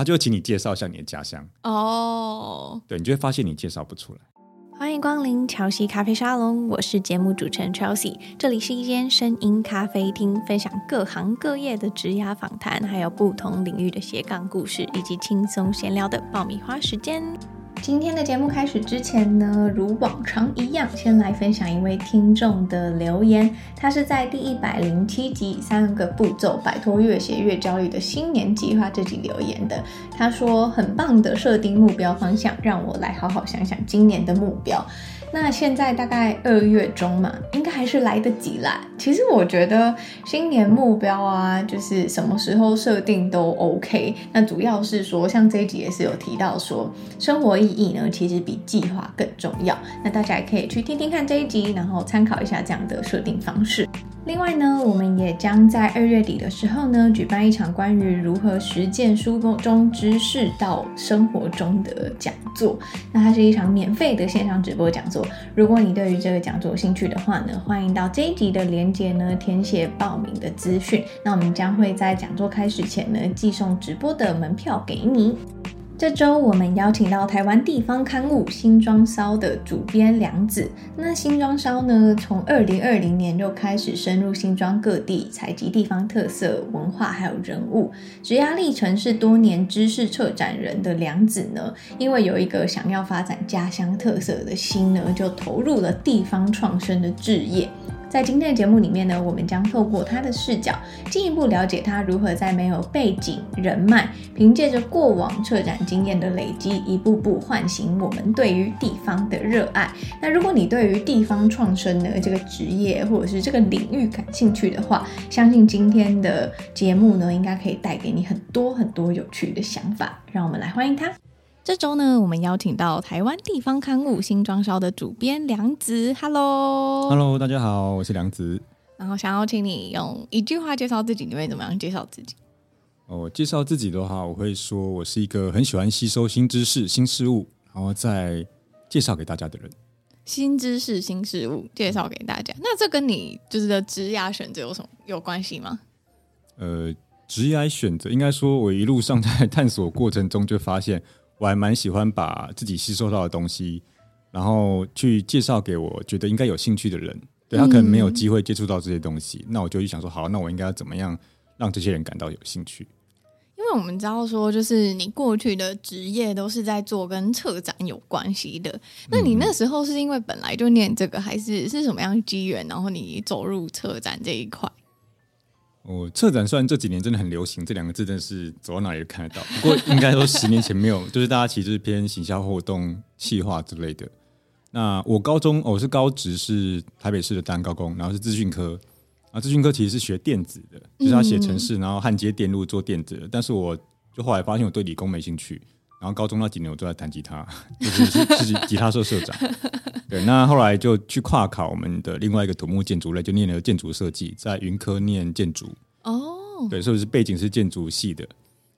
他就请你介绍一下你的家乡哦，对，你就会发现你介绍不出来。欢迎光临乔西咖啡沙龙，我是节目主持人 Chelsea， 这里是一间声音咖啡厅，分享各行各业的职涯访谈，还有不同领域的斜杠故事，以及轻松闲聊的爆米花时间。今天的节目开始之前呢，如往常一样，先来分享一位听众的留言。他是在第107集3个步骤摆脱越写越焦虑的新年计划这集留言的。他说很棒的设定目标方向，让我来好好想想今年的目标。那现在大概2月中嘛，应该还是来得及啦。其实我觉得新年目标啊，就是什么时候设定都 OK。那主要是说，像这一集也是有提到说，生活意义呢，其实比计划更重要。那大家也可以去听听看这一集，然后参考一下这样的设定方式。另外呢，我们也将在2月底的时候呢，举办一场关于如何实践书中知识到生活中的讲座。那它是一场免费的线上直播讲座。如果你对于这个讲座有兴趣的话呢，欢迎到这一集的连结呢填写报名的资讯。那我们将会在讲座开始前呢，寄送直播的门票给你。这周我们邀请到台湾地方刊物《新庄烧》的主编梁子。那《新庄烧》呢，从2020年就开始深入新庄各地，采集地方特色文化还有人物。职涯历程是多年知识策展人的梁子呢，因为有一个想要发展家乡特色的心呢，就投入了地方创生的置业。在今天的节目里面呢，我们将透过他的视角，进一步了解他如何在没有背景、人脉，凭借着过往策展经验的累积，一步步唤醒我们对于地方的热爱。那如果你对于地方创生的这个职业或者是这个领域感兴趣的话，相信今天的节目呢，应该可以带给你很多很多有趣的想法。让我们来欢迎他。这周呢，我们邀请到台湾地方刊物《新庄烧》的主编梁子。Hello， 大家好，我是梁子。然后想要请你用一句话介绍自己，你会怎么样介绍自己？我介绍自己的话，我会说我是一个很喜欢吸收新知识、新事物，然后再介绍给大家的人。新知识、新事物介绍给大家，那这跟你就是的职涯选择有什么有关系吗？职涯选择应该说，我一路上在探索过程中就发现，我还蛮喜欢把自己吸收到的东西，然后去介绍给我觉得应该有兴趣的人。对，他可能没有机会接触到这些东西，那我就想说，好，那我应该要怎么样让这些人感到有兴趣？因为我们知道说，就是你过去的职业都是在做跟策展有关系的，那你那时候是因为本来就念这个，还是什么样的机缘，然后你走入策展这一块？策展虽然这几年真的很流行，这两个字真的是走到哪里都看得到。不过应该说10年前没有，就是大家其实是偏行销活动、企划之类的。那我高中，我是高职，是台北市的丹高工，然后是资讯科。啊，资讯科其实是学电子的，就是他写程式，然后焊接电路做电子的。但是我就后来发现我对理工没兴趣，然后高中那几年我都在弹吉他，就是吉他社社长。对，那后来就去跨考我们的另外一个土木建筑类，就念了建筑设计，在云科念建筑。哦，对，所以是背景是建筑系的。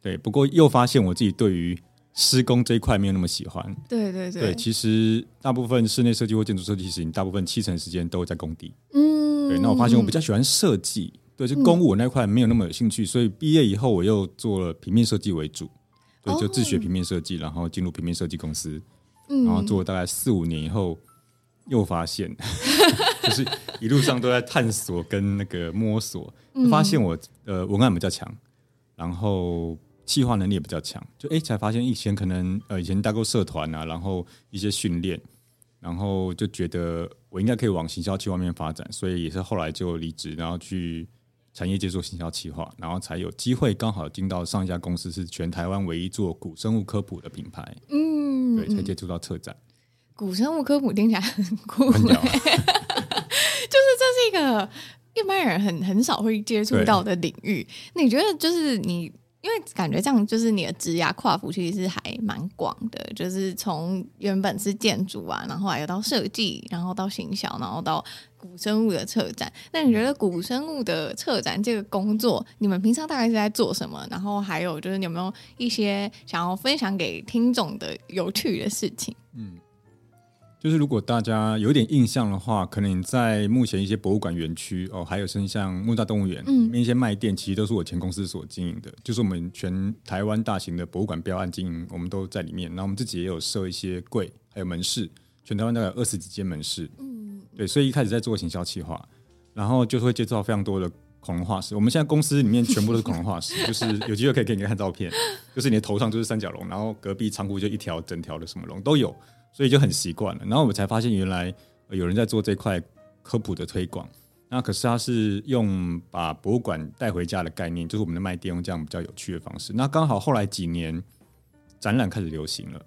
对，不过又发现我自己对于施工这一块没有那么喜欢。对对对，对，其实大部分室内设计或建筑设计师，大部分70%时间都在工地。嗯，对，那我发现我比较喜欢设计，对，就公务我那块没有那么有兴趣，所以毕业以后我又做了平面设计为主，对，就自学平面设计，然后进入平面设计公司，然后做了大概4-5年以后。又发现就是一路上都在探索跟那个摸索，发现我文案比较强，然后企划能力也比较强，就才发现以前可能以前待过社团啊，然后一些训练，然后就觉得我应该可以往行销企划面发展，所以也是后来就离职，然后去产业界做行销企划，然后才有机会刚好进到上一家公司是全台湾唯一做古生物科普的品牌，对，才接触到策展。古生物科普听起来很酷，很屌，就是这是一个一般人很少会接触到的领域。你觉得就是你，因为感觉这样就是你的职涯跨幅其实是还蛮广的，就是从原本是建筑啊，然后还有到设计，然后到行销，然后到古生物的策展。那你觉得古生物的策展这个工作，你们平常大概是在做什么？然后还有就是你有没有一些想要分享给听众的有趣的事情？就是如果大家有点印象的话，可能在目前一些博物馆园区哦，还有像木栅动物园一些卖店，其实都是我前公司所经营的，就是我们全台湾大型的博物馆标案经营，我们都在里面。然后我们自己也有设一些柜，还有门市，全台湾大概有20几间门市。对，所以一开始在做行销企划，然后就会接触到非常多的恐龙化石。我们现在公司里面全部都是恐龙化石，就是有机会可以给你看照片，就是你的头上就是三角龙，然后隔壁仓库就一条整条的什么龙都有。所以就很习惯了，然后我才发现原来有人在做这块科普的推广，那可是它是用把博物馆带回家的概念，就是我们的卖店用这样比较有趣的方式。那刚好后来几年展览开始流行了，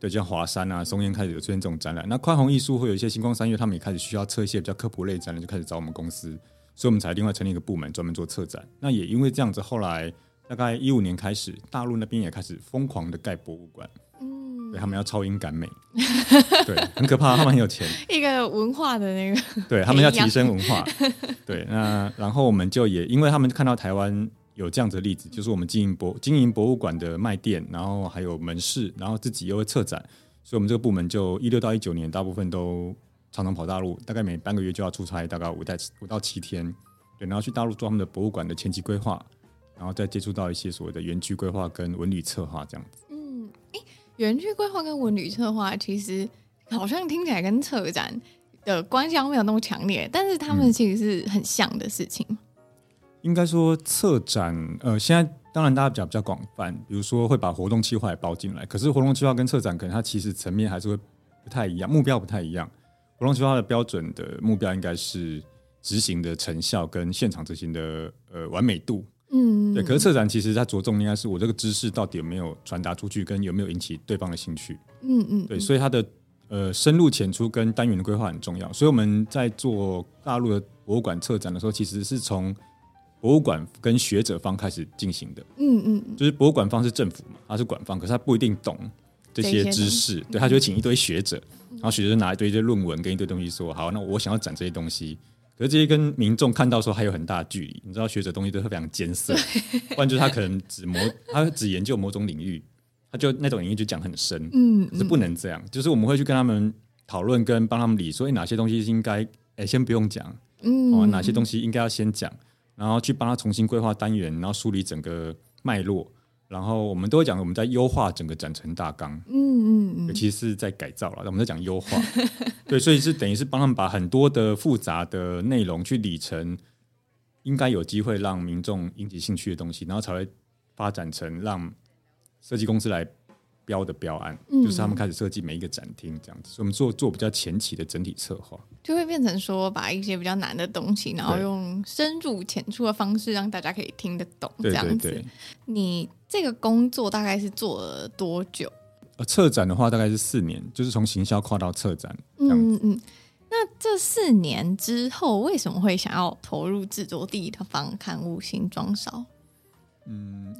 对，就像华山啊、松烟开始有出现这种展览，那宽宏艺术会有一些星光三月，他们也开始需要测一些比较科普类展览，就开始找我们公司，所以我们才另外成立一个部门专门做策展。那也因为这样子，后来大概2015年开始，大陆那边也开始疯狂的盖博物馆，对，他们要超英赶美对，很可怕，他们很有钱一个文化的那个，对，他们要提升文化对，那然后我们就也因为他们看到台湾有这样子的例子，就是我们经营博物馆的卖店，然后还有门市，然后自己又会策展，所以我们这个部门就16到19年大部分都常常跑大陆，大概每半个月就要出差大概5到7天，对，然后去大陆做他们的博物馆的前期规划，然后再接触到一些所谓的园区规划跟文旅策划这样子。园区规划跟文旅策划其实好像听起来跟策展的关系没有那么强烈，但是他们其实是很像的事情。应该说策展现在当然大家比较广泛，比如说会把活动计划也包进来，可是活动计划跟策展可能它其实层面还是会不太一样，目标不太一样。活动计划的标准的目标应该是执行的成效跟现场执行的完美度，对，可是策展其实它着重应该是我这个知识到底有没有传达出去，跟有没有引起对方的兴趣，对，所以它的深入浅出跟单元的规划很重要。所以我们在做大陆的博物馆策展的时候，其实是从博物馆跟学者方开始进行的，就是博物馆方是政府嘛，它是管方，可是它不一定懂这些知识，对，它就会请一堆学者，然后学者拿一堆论文跟一堆东西说，好，那我想要展这些东西，可是这些跟民众看到的时候还有很大的距离，你知道学者东西都会非常艰涩，不然就是他可能他只研究某种领域，他就那种领域就讲很深，可是不能这样，就是我们会去跟他们讨论跟帮他们理说，哪些东西应该先不用讲，哪些东西应该要先讲，然后去帮他重新规划单元，然后梳理整个脉络，然后我们都会讲我们在优化整个展陈大纲，尤其是在改造了，我们在讲优化对，所以是等于是帮他们把很多的复杂的内容去理成应该有机会让民众引起兴趣的东西，然后才会发展成让设计公司来标的标案，就是他们开始设计每一个展厅这样子，所以我们 做比较前期的整体策划，就会变成说把一些比较难的东西，然后用深入浅出的方式让大家可以听得懂这样子。对对对，你这个工作大概是做了多久？策展的话大概是4年，就是从行销跨到策展这样子。那这4年之后为什么会想要投入制作第一方刊物新装韶？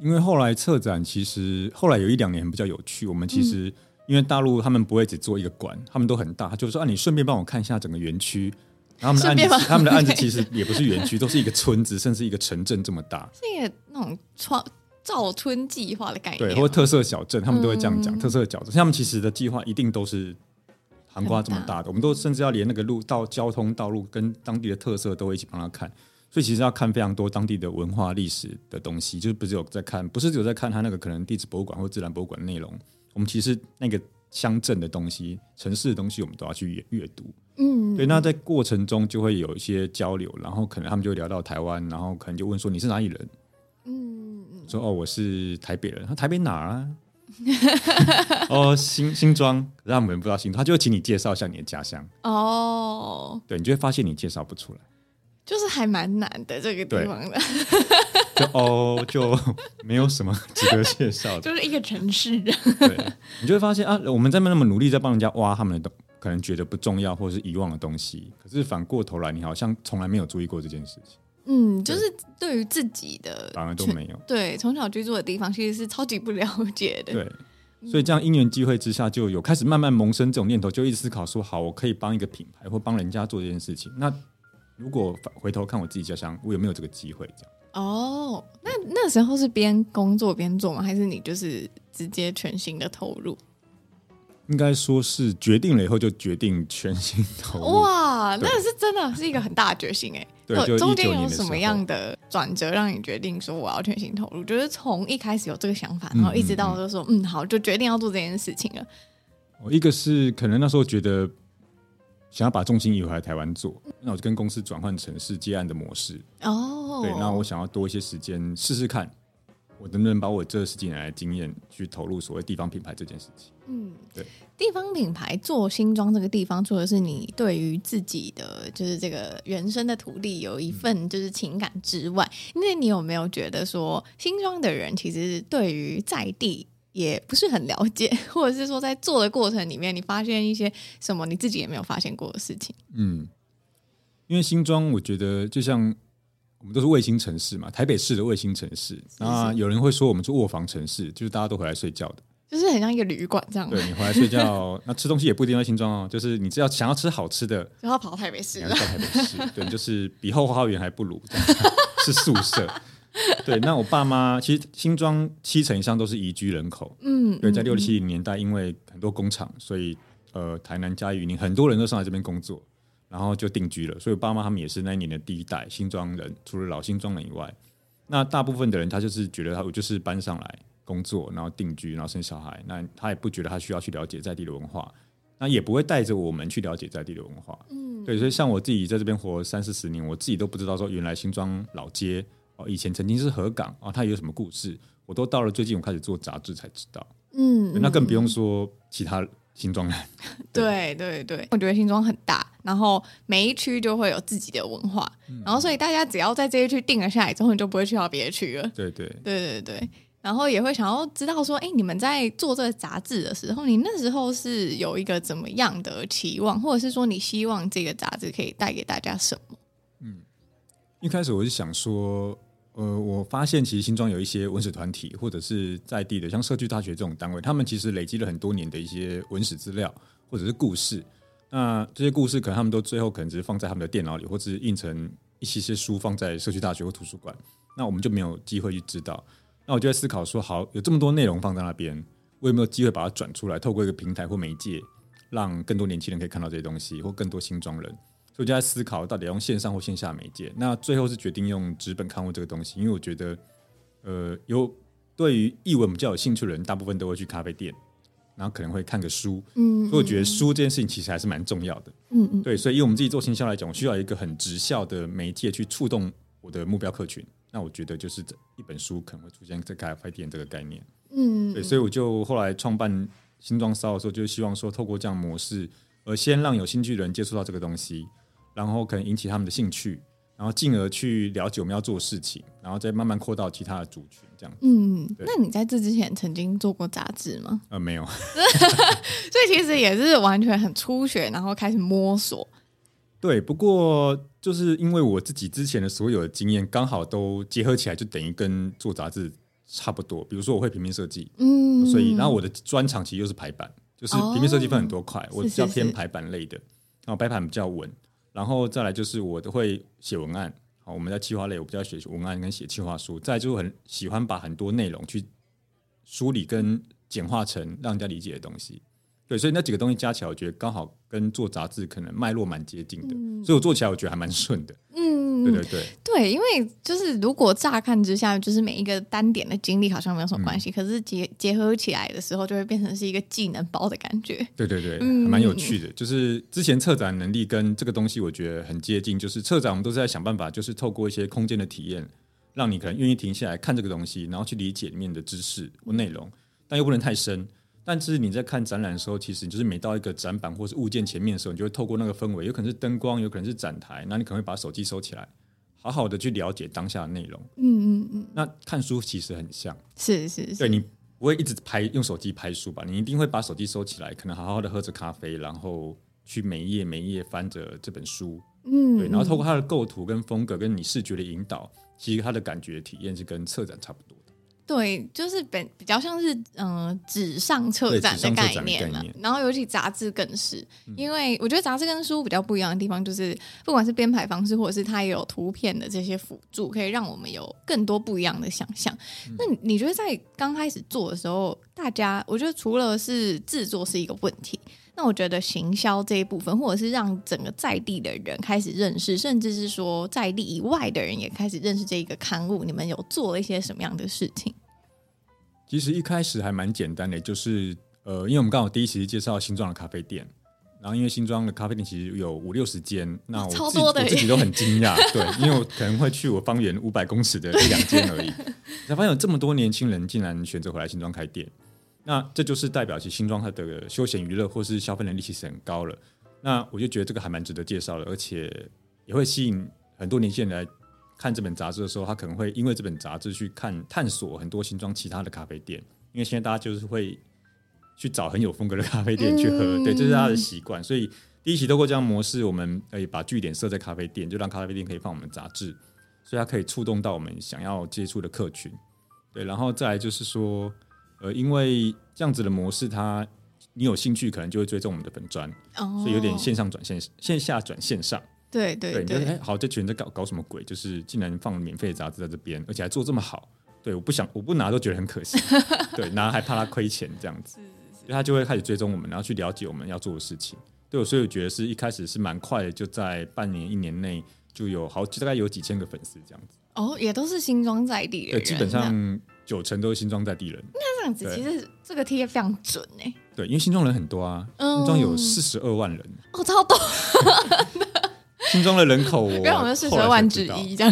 因为后来策展其实后来有1-2年比较有趣，我们其实因为大陆他们不会只做一个馆，他们都很大，他就说，你顺便帮我看一下整个园区，然后他们的案子其实也不是园区都是一个村子甚至一个城镇这么大，是一个那种造村计划的概念，对，或特色小镇，他们都会这样讲，特色小镇他们其实的计划一定都是涵盖这么大的，我们都甚至要连那个路道交通道路跟当地的特色都会一起帮他看，所以其实要看非常多当地的文化历史的东西，就是不是只有在看它那个可能地质博物馆或自然博物馆的内容，我们其实那个乡镇的东西、城市的东西我们都要去阅读，对，那在过程中就会有一些交流，然后可能他们就聊到台湾，然后可能就问说你是哪里人，说我是台北人，台北哪啊新庄，可是他们不知道新庄，他就会请你介绍一下你的家乡，对，你就会发现你介绍不出来，就是还蛮难的这个地方的就没有什么值得介绍的就是一个城市对，你就会发现我们在那么努力在帮人家挖他们的可能觉得不重要或是遗忘的东西，可是反过头来你好像从来没有注意过这件事情，就是对于自己的反而都没有，对，从小居住的地方其实是超级不了解的，对，所以这样因缘机会之下就有开始慢慢萌生这种念头，就一直思考说好我可以帮一个品牌或帮人家做这件事情，那如果回头看我自己家乡我有没有这个机会这样。那时候是边工作边做吗？还是你就是直接全心的投入？应该说是决定了以后就决定全心投入。哇，那是真的是一个很大的决心哎。对，中间有什么样的转折让你决定说我要全心投入？就是从一开始有这个想法，然后一直到就说好，就决定要做这件事情了。一个是可能那时候觉得想要把重心移回来台湾做，那我就跟公司转换成是接案的模式。哦，对，那我想要多一些时间试试看，我能不能把我这十几年来的经验去投入所谓地方品牌这件事情。嗯，对，地方品牌做新庄这个地方，除了是你对于自己的就是这个原生的土地有一份就是情感之外，那你有没有觉得说新庄的人其实对于在地也不是很了解，或者是说在做的过程里面你发现一些什么你自己也没有发现过的事情？嗯，因为新庄我觉得就像我们都是卫星城市嘛，台北市的卫星城市，那有人会说我们是卧房城市，就是大家都回来睡觉的，就是很像一个旅馆这样。对，你回来睡觉那吃东西也不一定要新庄哦，就是你只要想要吃好吃的就要跑到台北市了，跑到台北市对，就是比后花园还不如这样是宿舍对，那我爸妈其实新庄70%以上都是移居人口。嗯，对，在60、70年代因为很多工厂，所以台南、嘉义、云林很多人都上来这边工作，然后就定居了，所以我爸妈他们也是那一年的第一代新庄人，除了老新庄人以外，那大部分的人他就是觉得我就是搬上来工作，然后定居，然后生小孩，那他也不觉得他需要去了解在地的文化，那也不会带着我们去了解在地的文化。嗯，对，所以像我自己在这边活30、40年，我自己都不知道说原来新庄老街以前曾经是河港啊，它有什么故事，我都到了最近我开始做杂志才知道。嗯，那更不用说其他新庄人。对对对，我觉得新庄很大，然后每一区就会有自己的文化，然后所以大家只要在这一区定了下来之后，你就不会去到别的区了。对对对对对，然后也会想要知道说，哎，你们在做这个杂志的时候，你那时候是有一个怎么样的期望，或者是说你希望这个杂志可以带给大家什么？嗯，一开始我是想说，我发现其实新庄有一些文史团体或者是在地的像社区大学这种单位，他们其实累积了很多年的一些文史资料或者是故事，那这些故事可能他们都最后可能只是放在他们的电脑里，或者是印成一些书放在社区大学或图书馆，那我们就没有机会去知道。那我就在思考说，好，有这么多内容放在那边，我有没有机会把它转出来，透过一个平台或媒介让更多年轻人可以看到这些东西，或更多新庄人。所以我就在思考到底要用线上或线下媒介，那最后是决定用纸本刊物这个东西，因为我觉得有对于艺文比较有兴趣的人大部分都会去咖啡店，然后可能会看个书。嗯，所以我觉得书这件事情其实还是蛮重要的。嗯，对，所以以我们自己做行销来讲，我需要一个很直效的媒介去触动我的目标客群，那我觉得就是一本书可能会出现在咖啡店这个概念。嗯，对，所以我就后来创办新庄骚的时候，就希望说透过这样模式，而先让有兴趣的人接触到这个东西，然后可能引起他们的兴趣，然后进而去了解我们要做的事情，然后再慢慢扩到其他的族群这样。嗯，那你在这之前曾经做过杂志吗？没有所以其实也是完全很初学，然后开始摸索。对，不过就是因为我自己之前的所有的经验刚好都结合起来，就等于跟做杂志差不多。比如说我会平面设计，嗯，所以然后我的专长其实又是排版，就是平面设计分很多块，我比较偏排版类的，然后排版比较稳，然后再来就是我都会写文案。好，我们在企划类我比较写文案跟写企划书，再来就是很喜欢把很多内容去梳理跟简化成让人家理解的东西。对，所以那几个东西加起来我觉得刚好跟做杂志可能脉络蛮接近的。嗯，所以我做起来我觉得还蛮顺的。嗯，对对对对，因为就是如果乍看之下就是每一个单点的经历好像没有什么关系，可是结合起来的时候就会变成是一个技能包的感觉。对对对，还蛮有趣的。就是之前策展能力跟这个东西我觉得很接近，就是策展我们都是在想办法，就是透过一些空间的体验让你可能愿意停下来看这个东西，然后去理解里面的知识或内容，但又不能太深。但是你在看展览的时候，其实你就是每到一个展板或是物件前面的时候，你就会透过那个氛围，有可能是灯光，有可能是展台，那你可能会把手机收起来，好好的去了解当下的内容。嗯嗯嗯。那看书其实很像，是是是，对，你不会一直用手机拍书吧？你一定会把手机收起来，可能好好的喝着咖啡，然后去每一页每一页翻着这本书。嗯，对，然后透过它的构图跟风格跟你视觉的引导，其实它的感觉体验是跟策展差不多的。对，就是比较像是纸上策展的概念了。然后尤其杂志更是，因为我觉得杂志跟书比较不一样的地方就是不管是编排方式或者是它也有图片的这些辅助，可以让我们有更多不一样的想象。那你觉得在刚开始做的时候，大家我觉得除了是制作是一个问题，那我觉得行销这一部分或者是让整个在地的人开始认识，甚至是说在地以外的人也开始认识这一个刊物，你们有做了一些什么样的事情？其实一开始还蛮简单的，就是因为我们刚好第一期介绍新庄的咖啡店，然后因为新庄的咖啡店其实有50-60间，那我自己都很惊讶，对，因为我可能会去我方圆500公尺的1-2间而已，才发现有这么多年轻人竟然选择回来新庄开店，那这就是代表其新庄它的休闲娱乐或是消费能力其实很高了。那我就觉得这个还蛮值得介绍的，而且也会吸引很多年轻人来看这本杂志的时候，他可能会因为这本杂志去看探索很多新庄其他的咖啡店，因为现在大家就是会去找很有风格的咖啡店去喝，对，这是他的习惯。所以第一期透过这样模式，我们把据点设在咖啡店，就让咖啡店可以放我们杂志，所以它可以触动到我们想要接触的客群。对，然后再来就是说因为这样子的模式，它你有兴趣可能就会追踪我们的粉专，所以有点线下转线上。对对 对, 对，你好，这群人在 搞什么鬼？就是竟然放免费的杂志在这边，而且还做这么好。对，我不拿都觉得很可惜，对，拿还怕他亏钱这样子，所以他就会开始追踪我们，然后去了解我们要做的事情。对，所以我觉得是一开始是蛮快的，就在1年内就有大概有几千个粉丝这样子。哦，也都是新庄在地的人，对，基本上90%都是新庄在地人。那这样子其实这个贴非常准欸。对，因为新庄人很多啊，新庄有42万人，哦，超多。新庄的人口我原本我们42万之1这样，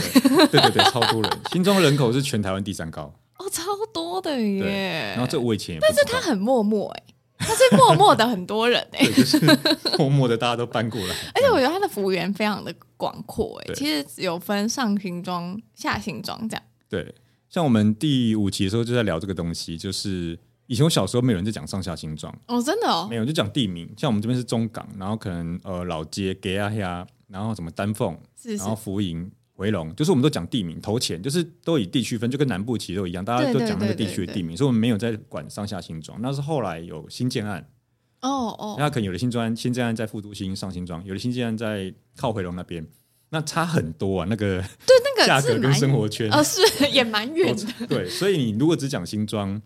对对对，超多人。新庄人口是全台湾第3高，哦，超多的耶。然后这我以前也不知道，但是他很默默欸，他是默默的很多人欸，对，就是默默的大家都搬过来。而且我觉得他的幅员非常的广阔欸，其实有分上新庄、下新庄这样。对，像我们第5期的时候就在聊这个东西，就是以前我小时候没有人在讲上下新庄，哦，真的哦，没有，就讲地名，像我们这边是中港，然后可能老街、街啊呀。然后什么丹凤，然后福营、回龙，就是我们都讲地名，头前就是都以地区分，就跟南部其实都一样，大家都讲那个地区的地名，对对对对对，所以我们没有在管上下新庄。那是后来有新建案，哦哦，那可能有的新建案在副都心上新庄，有的新建案在靠回龙那边，那差很多啊，那个对那个价格跟生活圈是也蛮远的，对，所以你如果只讲新庄，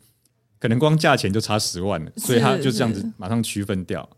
可能光价钱就差10万了，所以它就这样子马上区分掉。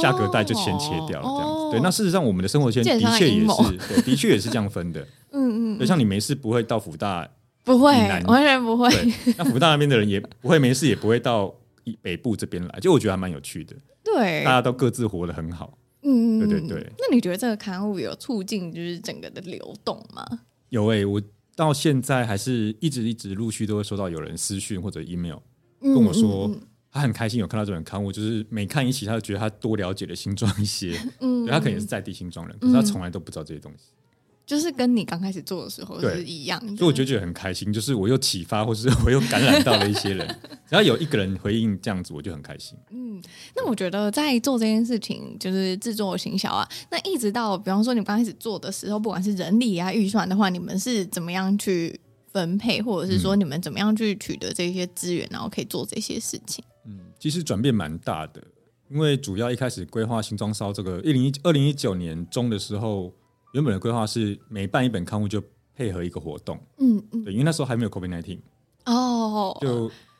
价格带就先切掉了这样子，对。那事实上我们的生活圈的确也是，对，的确也是这样分的。嗯嗯，像你没事不会到辅大，不会，完全不会。那辅大那边的人也不会没事，也不会到北部这边来，就我觉得还蛮有趣的。对，大家都各自活得很好。嗯，对对对。那你觉得这个刊物有促进就是整个的流动吗？有欸，我到现在还是一直陆续都会收到有人私讯或者 email 跟我说。他很开心有看到这本刊物，就是每看一期他就觉得他多了解了新庄一些，对，他可能也是在地新庄人，可是他从来都不知道这些东西，就是跟你刚开始做的时候是一样的，所以我就觉得很开心，就是我又启发或是我又感染到了一些人，只要有一个人回应这样子我就很开心。那我觉得在做这件事情就是制作行销啊，那一直到比方说你刚开始做的时候，不管是人力啊预算的话，你们是怎么样去分配，或者是说你们怎么样去取得这些资源，然后可以做这些事情？其实转变蛮大的，因为主要一开始规划新庄烧这个2019年中的时候，原本的规划是每办一本刊物就配合一个活动，对，因为那时候还没有 COVID-19 哦，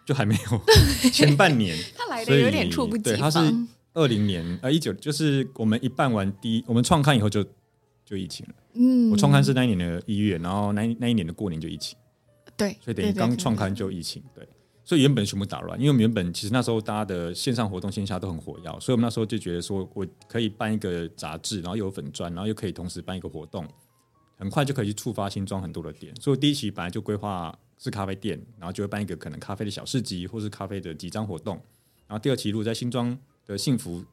就还没有前半年，他来的有点猝不及防，对，他是2019，就是我们一办完我们创刊以后就疫情了，我创刊是那一年的1月，然后那一年的过年就疫情，对，所以等于刚创刊就疫情，对。所以原本全部打乱，因为我们原本其实那时候大家的线上活动线下都很火药，所以我们那时候就觉得说我可以办一个杂志，然后有粉专，然后又可以同时办一个活动，很快就可以去触发新庄很多的点。所以第一期本来就规划是咖啡店，然后就会办一个可能咖啡的小市集或是咖啡的集章活动，然后第二期如果在新庄的幸福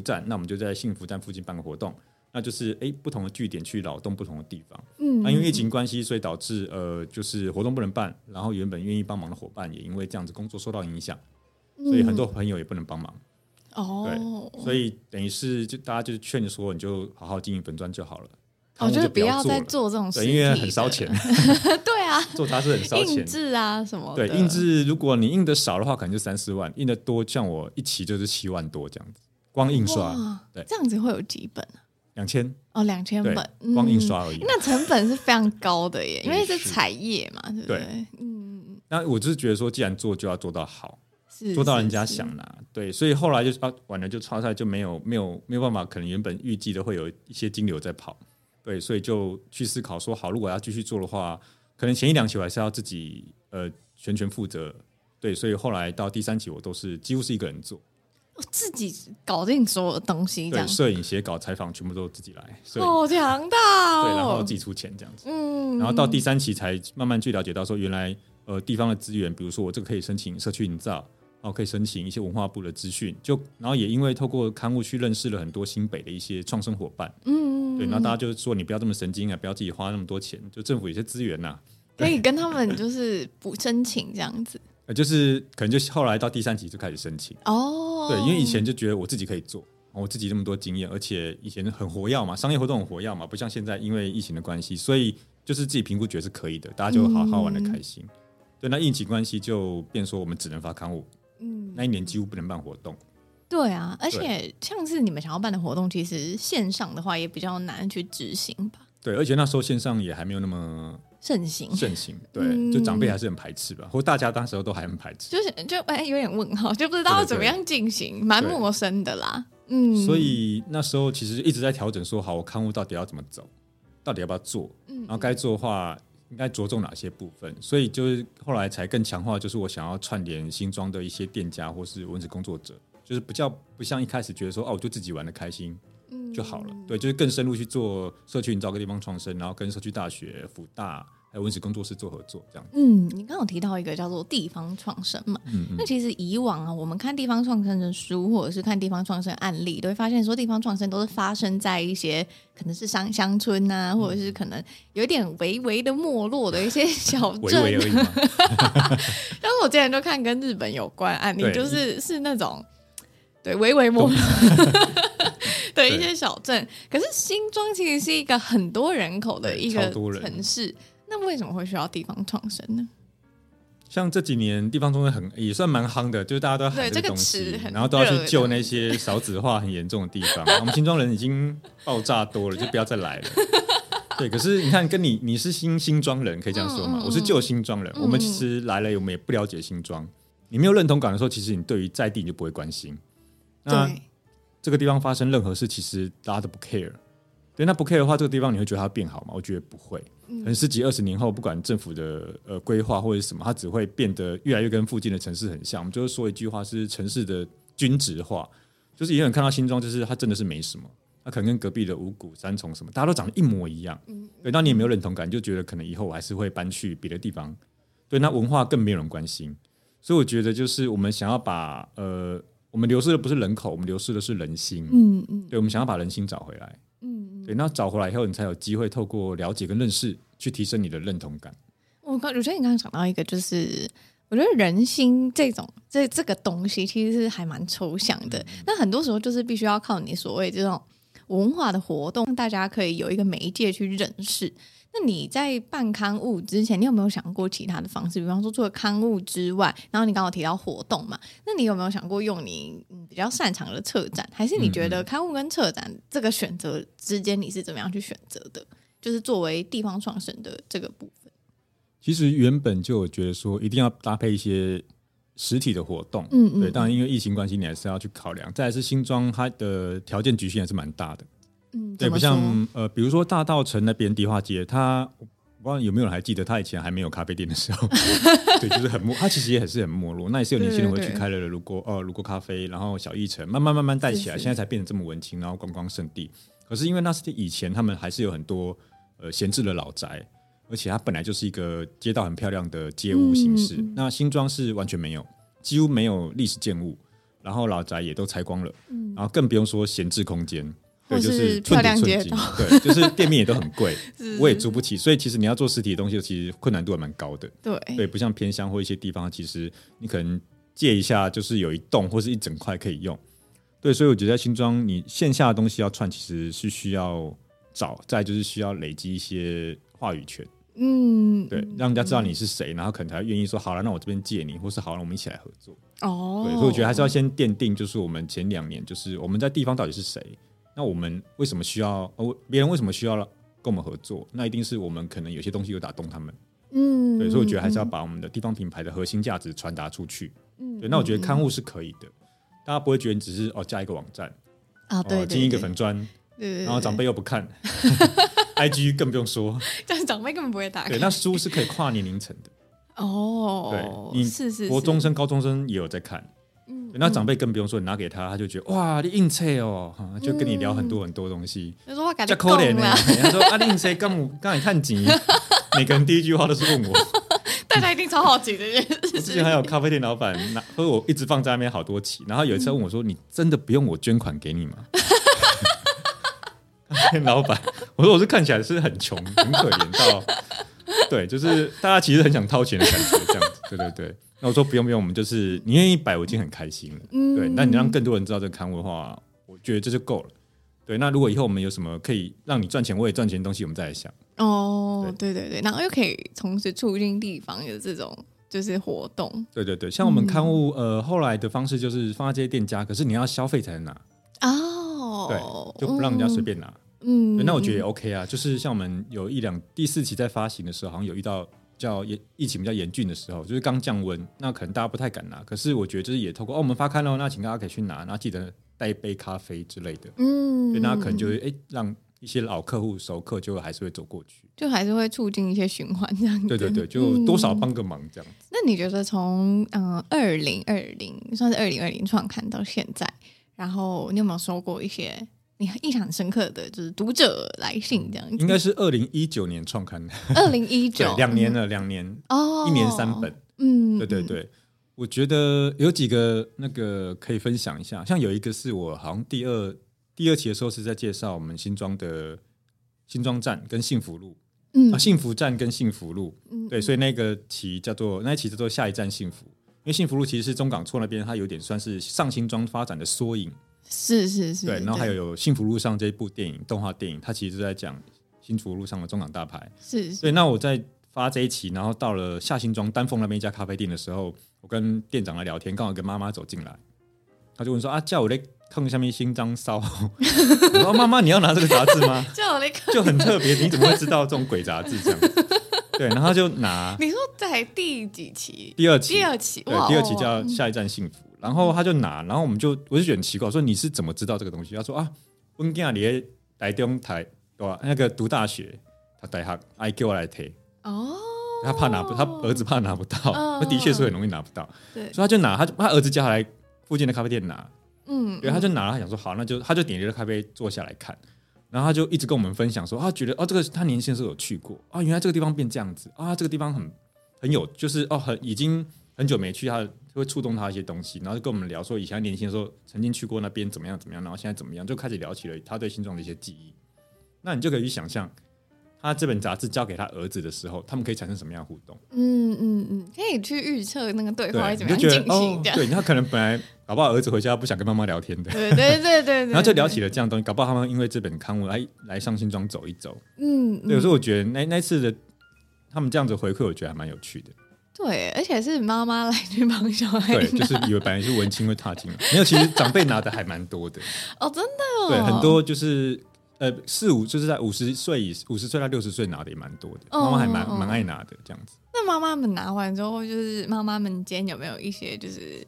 站，那我们就在幸福站附近办个活动，那就是不同的据点去扰动不同的地方。因为疫情关系，所以导致就是活动不能办，然后原本愿意帮忙的伙伴也因为这样子工作受到影响，所以很多朋友也不能帮忙。对，所以等于是就大家就劝你说你就好好经营粉专就好了。哦，就是不要再做这种事情，因为很烧钱对啊，做它是很烧钱，印制啊什么的，对，印制如果你印的少的话可能就3-4万，印的多像我一期就是7万多这样子，光印刷。对，这样子会有几本啊？2000哦，2000本，光印刷而已，那成本是非常高的耶因为是产业嘛，对不对？嗯，那我就是觉得说既然做就要做到好，做到人家想啦，对，所以后来就完了就超赛就没有办法，可能原本预计的会有一些金流在跑，对，所以就去思考说好，如果要继续做的话，可能前1-2期我还是要自己全负责，对，所以后来到第3期我都是几乎是一个人做。我自己搞定所有的东西，对，摄影、写稿、采访，全部都自己来，好强大哦！对，然后自己出钱这样子，嗯，然后到第3期才慢慢去了解到说，原来地方的资源，比如说我这个可以申请社区营造，然后可以申请一些文化部的资讯，就然后也因为透过刊物去认识了很多新北的一些创生伙伴，嗯，对，然后大家就说你不要这么神经啊，不要自己花那么多钱，就政府有些资源呐，可以跟他们就是补申请这样子。就是可能就后来到第3期就开始申请哦，对，因为以前就觉得我自己可以做，我自己这么多经验，而且以前很活跃嘛，商业活动很活跃嘛，不像现在因为疫情的关系，所以就是自己评估觉得是可以的，大家就好好玩的开心。嗯，对，那疫情关系就变说我们只能发刊物，嗯，那一年几乎不能办活动。对啊，而且像是你们想要办的活动，其实线上的话也比较难去执行吧。对，而且那时候线上也还没有那么盛行，对，就长辈还是很排斥吧，或大家当时都还很排斥，就有点问号，就不知道怎么样进行，蛮陌生的啦，嗯，所以那时候其实一直在调整说，好，我刊物到底要怎么走，到底要不要做，嗯，然后该做的话应该着重哪些部分，所以就是后来才更强化，就是我想要串联新庄的一些店家或是文史工作者，就是比较不像一开始觉得说哦，我就自己玩得开心就好了，对，就是更深入去做社区营造跟地方创生，然后跟社区大学、辅大还有文史工作室做合作这样。嗯，你刚刚有提到一个叫做地方创生嘛，那其实以往啊，我们看地方创生的书或者是看地方创生案例，都会发现说地方创生都是发生在一些可能是乡村啊，或者是可能有点微微的没落的一些小镇微微而已嘛但是我之前都看跟日本有关案例，就是那种对微微没落的一些小镇，可是新庄其实是一个很多人口的一个城市，那为什么会需要地方创生呢？像这几年地方创生也算蛮夯的，就是大家都喊这个东西，這個，然后都要去救那些少子化很严重的地方我们新庄人已经爆炸多了，就不要再来了对，可是你看跟你是新庄人可以这样说嘛，我是旧新庄人，我们其实来了我们也不了解新庄，你没有认同感的时候，其实你对于在地你就不会关心，那这个地方发生任何事其实大家都不 care， 对，那不 care 的话这个地方你会觉得它变好吗？我觉得不会，可能10-20年后不管政府的规划或者什么，它只会变得越来越跟附近的城市很像，我们就是说一句话是城市的均质化，就是也有人看到新庄就是它真的是没什么，它可能跟隔壁的五股、三重什么大家都长得一模一样，对，那你也没有认同感，就觉得可能以后我还是会搬去别的地方，对，那文化更没有人关心，所以我觉得就是我们想要把我们流失的不是人口，我们流失的是人心，对，我们想要把人心找回来，对，那找回来以后你才有机会透过了解跟认识去提升你的认同感。我觉得你刚刚讲到一个，就是我觉得人心这个东西其实是还蛮抽象的，那很多时候就是必须要靠你所谓这种文化的活动，大家可以有一个媒介去认识。那你在办刊物之前，你有没有想过其他的方式？比方说除了刊物之外，然后你刚好提到活动嘛，那你有没有想过用你比较擅长的策展？还是你觉得刊物跟策展这个选择之间，你是怎么样去选择的？就是作为地方创生的这个部分，其实原本就有觉得说一定要搭配一些实体的活动，对，当然因为疫情关系你还是要去考量，再来是新庄它的条件局限还是蛮大的，对，不像比如说大稻埕那边迪化街，它我不知道有没有人还记得，它以前还没有咖啡店的时候对，就是很没落，它其实也是很没落，那也是有年轻人会去开了如果咖啡，然后小一城慢慢带起来，现在才变得这么文青，然后观光圣地。可是因为那是以前他们还是有很多闲置的老宅，而且它本来就是一个街道很漂亮的街屋形式，那新庄是完全没有，几乎没有历史建物，然后老宅也都拆光了，然后更不用说闲置空间，对，就是漂亮街道，对，就是店面也都很贵我也租不起，所以其实你要做实体的东西其实困难度还蛮高的， 对，不像偏乡或一些地方其实你可能借一下就是有一栋或是一整块可以用，对，所以我觉得在新庄你线下的东西要串其实是需要找，再就是需要累积一些话语权，嗯，对，让人家知道你是谁，然后可能才愿意说好了，那我这边借你，或是好了，我们一起来合作。哦，对，所以我觉得还是要先奠定，就是我们前2年，就是我们在地方到底是谁，那我们为什么需要，别人为什么需要跟我们合作？那一定是我们可能有些东西有打动他们，嗯，对，所以我觉得还是要把我们的地方品牌的核心价值传达出去。嗯，对，那我觉得刊物是可以的，大家不会觉得你只是加一个网站啊，对，进一个粉专，对，然后长辈又不看。IG 更不用说，但长辈根本不会打开。对，那书是可以跨年龄层的哦。对，你国中生、高中生也有在看，嗯，那长辈更不用说，你拿给他，他就觉得哇，你硬切哦，就跟你聊很多很多东西。他说我跟你讲啦，他说啊，你硬切，刚你看景，每个人第一句话都是问我，大家一定超好奇这件事。之前还有咖啡店老板和我一直放在那边好多期，然后有一次问我说：“你真的不用我捐款给你吗？”老板，我说我是看起来是很穷很可怜到对，就是大家其实很想掏钱的感觉这样子，对对对。那我说不用不用，我们就是你愿意摆我已经很开心了，嗯，对，那你让更多人知道这个刊物的话，我觉得这就够了。对，那如果以后我们有什么可以让你赚钱我也赚钱的东西，我们再来想。哦， 对， 对对对，然后又可以同时促进地方有这种就是活动。对对对，像我们刊物，后来的方式就是放在这些店家，可是你要消费才能拿哦，对，就不让人家随便拿。嗯，那我觉得也 OK 啊，就是像我们有第4期在发行的时候，好像有遇到疫情比较严峻的时候，就是刚降温，那可能大家不太敢拿，可是我觉得就是也透过我们发刊了，那请大家可以去拿，那记得带一杯咖啡之类的，嗯，所以那可能就会让一些老客户熟客就还是会走过去，就还是会促进一些循环这样子。对对对，就多少帮个忙这样子。那你觉得从2020算是2020创刊到现在，然后你有没有收过一些你印象很深刻的就是读者来信这样子？应该是2019年创刊的，2019 2年了，2年哦，1年3本，嗯，对对对，嗯，我觉得有几个那个可以分享一下，像有一个是我好像第二期的时候是在介绍我们新庄站跟幸福路，嗯，幸福站跟幸福路，嗯，对，所以那一期叫做下一站幸福，因为幸福路其实是中港厝那边，它有点算是上新庄发展的缩影。是是是，对，然后还有幸福路上这一部电影动画电影，它其实是在讲幸福路上的中港大排。是，对。那我在发这一期，然后到了下新庄丹凤那边一家咖啡店的时候，我跟店长来聊天，刚好跟妈妈走进来，他就问说啊，叫我来看下面新章骚。我说妈妈，你要拿这个杂志吗？叫我来看，就很特别，你怎么会知道这种鬼杂志这样？对，然后他就拿。你说在第几期？第二期，对，第2期叫下一站幸福。然后他就拿，然后我就觉得很奇怪，我说你是怎么知道这个东西？他说啊，我儿子在台中那个读大学，他大学，他叫我来提哦，他儿子怕拿不到，那的确是很容易拿不到，对，所以他就拿，他儿子叫他来附近的咖啡店拿，嗯，对，他就拿了，他想说好，那就他就点了一个咖啡坐下来看，然后他就一直跟我们分享说啊，觉得哦这个他年轻的时候有去过啊，原来这个地方变这样子啊，这个地方很有就是哦已经很久没去，他会触动他一些东西，然后就跟我们聊说以前年轻的时候曾经去过那边怎么样怎么样，然后现在怎么样，就开始聊起了他对新庄的一些记忆。那你就可以去想象他这本杂志交给他儿子的时候，他们可以产生什么样的互动。嗯嗯嗯，可以去预测那个对话会怎么样进行，哦，这样对，他可能本来搞不好儿子回家不想跟妈妈聊天的，对对对对，然后就聊起了这样的东西，搞不好他们因为这本刊物来上新庄走一走。嗯，对，所以我觉得那次的他们这样子回馈，我觉得还蛮有趣的。对，而且是妈妈来去帮小孩拿。对，就是以为本来是文青会踏进来，没有，其实长辈拿的还蛮多的。哦，真的哦。对，很多就是就是在50岁到60岁拿的也蛮多的，哦，妈妈还蛮爱拿的这样子。那妈妈们拿完之后，就是妈妈们间有没有一些就是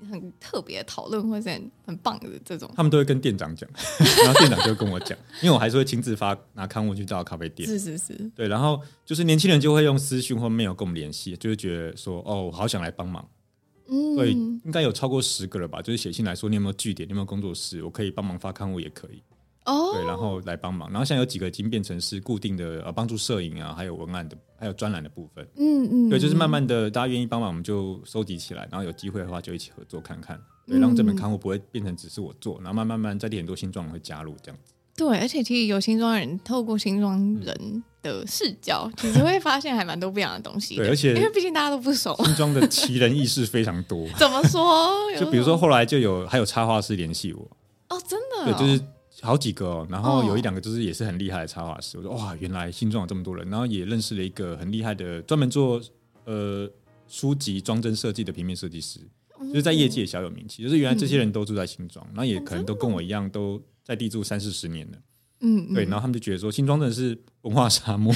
很特别的讨论，或是很棒的这种？他们都会跟店长讲，然后店长就会跟我讲，因为我还是会亲自拿刊物去到咖啡店。是是是，对，然后就是年轻人就会用私讯或 mail 跟我们联系，就会觉得说哦，我好想来帮忙。嗯，所以应该有超过10个了吧？就是写信来说，你有没有据点，你有没有工作室，我可以帮忙发刊物也可以。哦，对，然后来帮忙。然后现在有几个已经变成是固定的，帮助摄影啊，还有文案的，还有专栏的部分。嗯嗯，对，就是慢慢的大家愿意帮忙，我们就收集起来，然后有机会的话就一起合作看看，对，让这本刊物不会变成只是我做，然后慢慢在地很多新庄人会加入这样子。对，而且其实有新庄人透过新庄人的视角，其实会发现还蛮多不一样的东西的。对，而且因为毕竟大家都不熟，新庄的奇人异事非常多。怎么说？就比如说后来还有插画师联系我。哦，真的哦。对，就是。好几个哦，然后有一两个就是也是很厉害的插画师，我说哇，原来新庄有这么多人，然后也认识了一个很厉害的专门做书籍装帧设计的平面设计师，就是在业界小有名气，就是原来这些人都住在新庄，然后也可能都跟我一样都在地住30-40年了，嗯，对，然后他们就觉得说新庄真的是文化沙漠，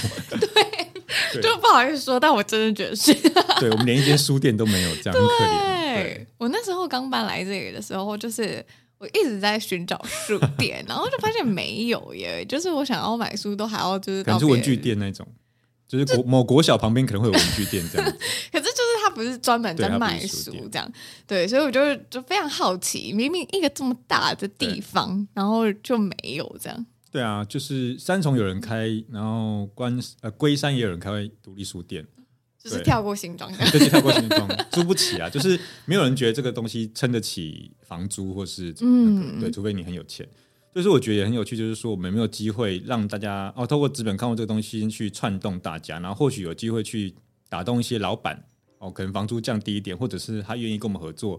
对，就不好意思说，但我真的觉得是，对，我们连一间书店都没有，这样很可怜。对，我那时候刚搬来这里的时候，就是我一直在寻找书店，然后就发现没有耶，就是我想要买书都还要就是到可能是文具店那种，就是某国小旁边可能会有文具店这样子，可是就是他不是专门在卖书这样，对，所以我就非常好奇，明明一个这么大的地方，然后就没有这样。对啊，就是三重有人开，然后龟山也有人开独立书店，就是跳过新庄，就是跳过新庄，租不起啊，就是没有人觉得这个东西撑得起房租或是、对，除非你很有钱。就是我觉得也很有趣，就是说我们有没有机会让大家透过纸本看过这个东西去串动大家，然后或许有机会去打动一些老板可能房租降低一点，或者是他愿意跟我们合作，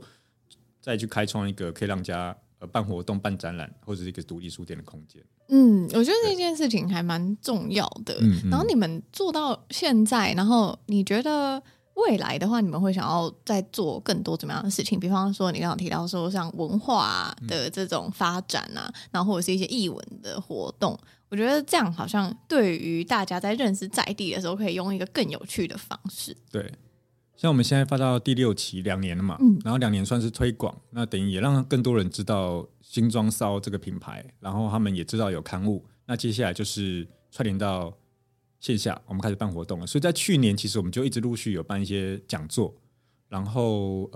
再去开创一个可以让大家办活动、办展览，或者是一个独立书店的空间。嗯，我觉得这件事情还蛮重要的。然后你们做到现在，然后你觉得未来的话，你们会想要再做更多怎么样的事情？比方说，你刚刚提到说像文化的这种发展啊，然后或者是一些艺文的活动，我觉得这样好像对于大家在认识在地的时候，可以用一个更有趣的方式。对。像我们现在发到第6期2年了嘛，然后2年算是推广，那等于也让更多人知道新庄烧这个品牌，然后他们也知道有刊物，那接下来就是串联到线下，我们开始办活动了。所以在去年其实我们就一直陆续有办一些讲座，然后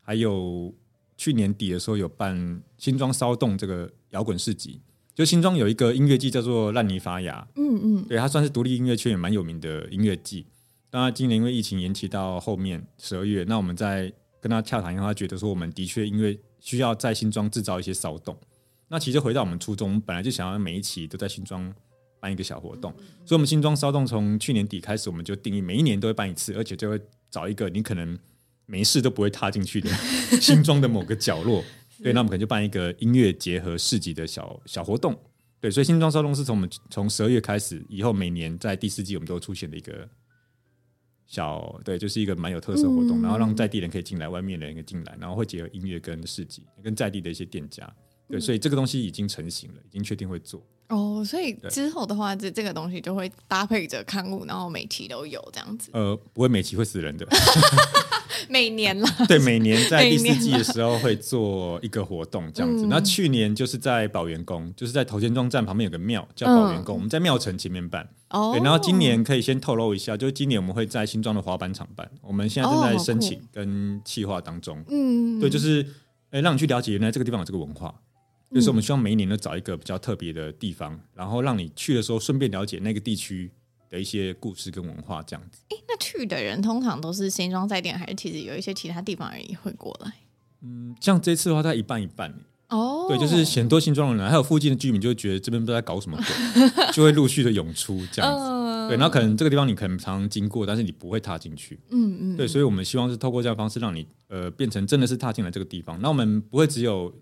还有去年底的时候有办新庄骚动这个摇滚市集，就新庄有一个音乐季叫做烂泥发芽，对，它算是独立音乐圈也蛮有名的音乐季。那今年因为疫情延期到后面12月，那我们在跟他洽谈以后，他觉得说我们的确因为需要在新庄制造一些骚动。那其实回到我们初衷，本来就想要每一期都在新庄办一个小活动，所以我们新庄骚动从去年底开始，我们就定义每一年都会办一次，而且就会找一个你可能没事都不会踏进去的新庄的某个角落。对，那我们可能就办一个音乐结合市集的小活动。对，所以新庄骚动是从我们从12月开始以后，每年在第4季我们都出现的一个。对，就是一个蛮有特色活动，然后让在地人可以进来，外面人可以进来，然后会结合音乐跟市集跟在地的一些店家。对，所以这个东西已经成型了，已经确定会做。哦，所以之后的话这个东西就会搭配着刊物，然后每期都有这样子。不会每期会死人的每年啦对，每年在第4季的时候会做一个活动这样子。那去年就是在宝元宫，就是在头前庄站旁边有个庙叫宝元宫，我们在庙城前面办。对，然后今年可以先透露一下，就是今年我们会在新庄的滑板场办，我们现在正在申请跟企划当中。对，就是让你去了解原来这个地方有这个文化，就是我们希望每一年都找一个比较特别的地方，然后让你去的时候顺便了解那个地区的一些故事跟文化这样子。那去的人通常都是新庄在地，还是其实有一些其他地方人也会过来？像这次的话，大概一半一半。对，就是很多新庄人，还有附近的居民就会觉得这边不知道在搞什么鬼，就会陆续的涌出这样子。对，然后可能这个地方你可能常经过，但是你不会踏进去。对，所以我们希望是透过这样的方式，让你变成真的是踏进来这个地方。那我们不会只有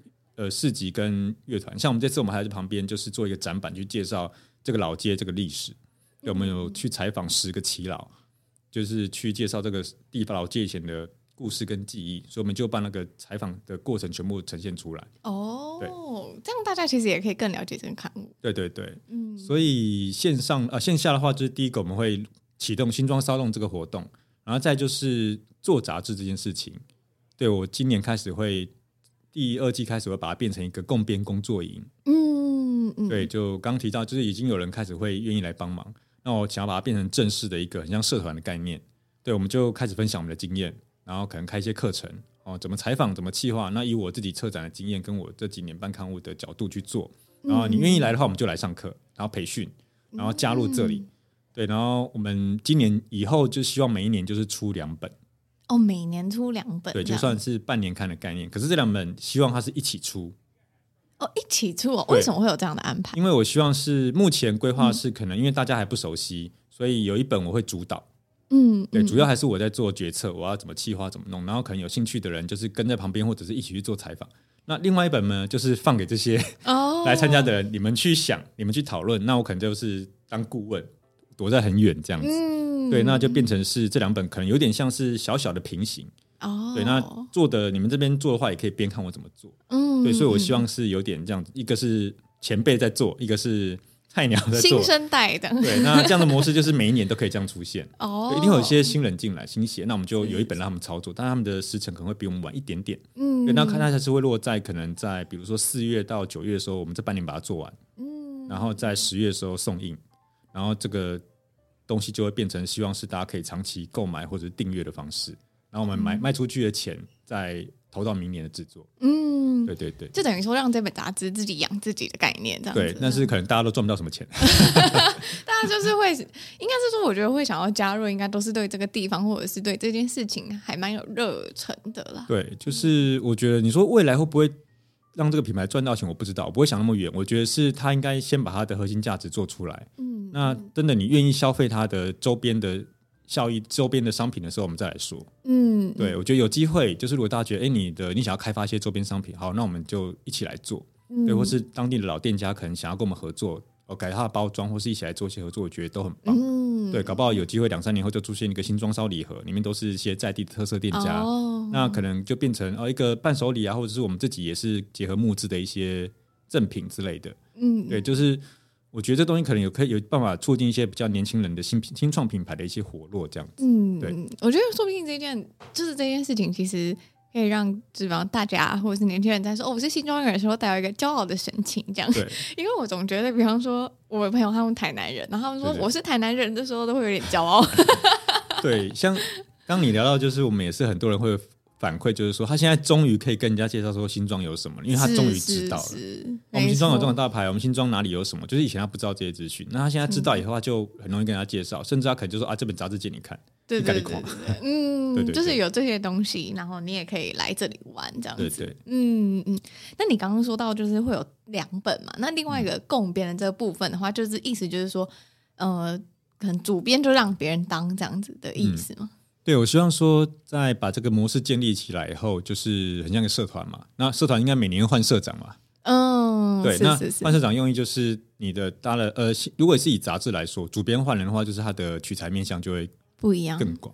市集跟乐团，像我们这次我们还在旁边就是做一个展板去介绍这个老街这个历史。对，我们有去采访10个耆老，就是去介绍这个地方老街以前的故事跟记忆，所以我们就把那个采访的过程全部呈现出来。这样大家其实也可以更了解这个刊物。对对对，所以线下的话，就是第一个我们会启动新庄骚动这个活动，然后再就是做杂志这件事情。对，我今年开始会第2季开始会把它变成一个共编工作营。对，就刚提到就是已经有人开始会愿意来帮忙，那我想要把它变成正式的一个很像社团的概念。对，我们就开始分享我们的经验，然后可能开一些课程，怎么采访，怎么企划，那以我自己策展的经验跟我这几年办刊物的角度去做。然后你愿意来的话，我们就来上课，然后培训，然后加入这里。对，然后我们今年以后就希望每一年就是出2本。每年出2本，对，就算是半年刊的概念。可是这2本希望它是一起出。一起出哦？为什么会有这样的安排？因为我希望是目前规划是可能因为大家还不熟悉，所以有一本我会主导。对，主要还是我在做决策，我要怎么企划怎么弄，然后可能有兴趣的人就是跟在旁边或者是一起去做采访。那另外一本呢，就是放给这些来参加的人，你们去想，你们去讨论，那我可能就是当顾问，躲在很远这样子。对，那就变成是这两本可能有点像是小小的平行。对，那做的你们这边做的话，也可以边看我怎么做。对，所以我希望是有点这样子，一个是前辈在做，一个是菜鸟在做，新生代的。对，那这样的模式就是每一年都可以这样出现。一定会有一些新人进来，新血，那我们就有一本让他们操作，但他们的时程可能会比我们晚一点点。对，那看它是会落在可能在比如说4月到9月的时候，我们这半年把它做完。然后在10月的时候送印，然后这个东西就会变成希望是大家可以长期购买或者订阅的方式。然后我们卖出去的钱再投到明年的制作。对对对，就等于说让这本杂志自己养自己的概念这样子。对，但是可能大家都赚不到什么钱。大家就是会，应该是说我觉得会想要加入，应该都是对这个地方或者是对这件事情还蛮有热忱的啦。对，就是我觉得你说未来会不会让这个品牌赚到钱，我不知道，我不会想那么远。我觉得是他应该先把他的核心价值做出来。那真的你愿意消费他的周边的效益，周边的商品的时候我们再来说。对，我觉得有机会，就是如果大家觉得你想要开发一些周边商品，好，那我们就一起来做。对，或是当地的老店家可能想要跟我们合作，改它的包装，或是一起来做一些合作，我觉得都很棒。对，搞不好有机会2-3年后就出现一个新装烧礼盒，里面都是一些在地的特色店家。那可能就变成一个伴手礼啊，或者是我们自己也是结合木质的一些赠品之类的。对，就是我觉得这东西可能有办法促进一些比较年轻人的新创品牌的一些活络这样子。对，我觉得说不定这件事情其实可以让大家或者是年轻人在说我是新庄人的时候带有一个骄傲的神情这样。对，因为我总觉得比方说我的朋友他们台南人，然后他们说我是台南人的时候都会有点骄傲。 对， 对，像刚你聊到就是我们也是很多人会反馈，就是说他现在终于可以跟人家介绍说新庄有什么，因为他终于知道了。我们新庄有这种大牌，我们新庄哪里有什么，就是以前他不知道这些资讯，那他现在知道以后他就很容易跟人家介绍，甚至他可能就说这本杂志借你看。对对 对， 对， 对，就是有这些东西，然后你也可以来这里玩这样子。对对，那你刚刚说到就是会有2本嘛，那另外一个共编的这个部分的话，就是意思就是说可能主编就让别人当这样子的意思吗？对，我希望说在把这个模式建立起来以后，就是很像一个社团嘛，那社团应该每年换社长嘛。对，是是是。那换社长用意就是你的如果是以杂志来说，主编换人的话，就是他的取材面向就会不一样，更广。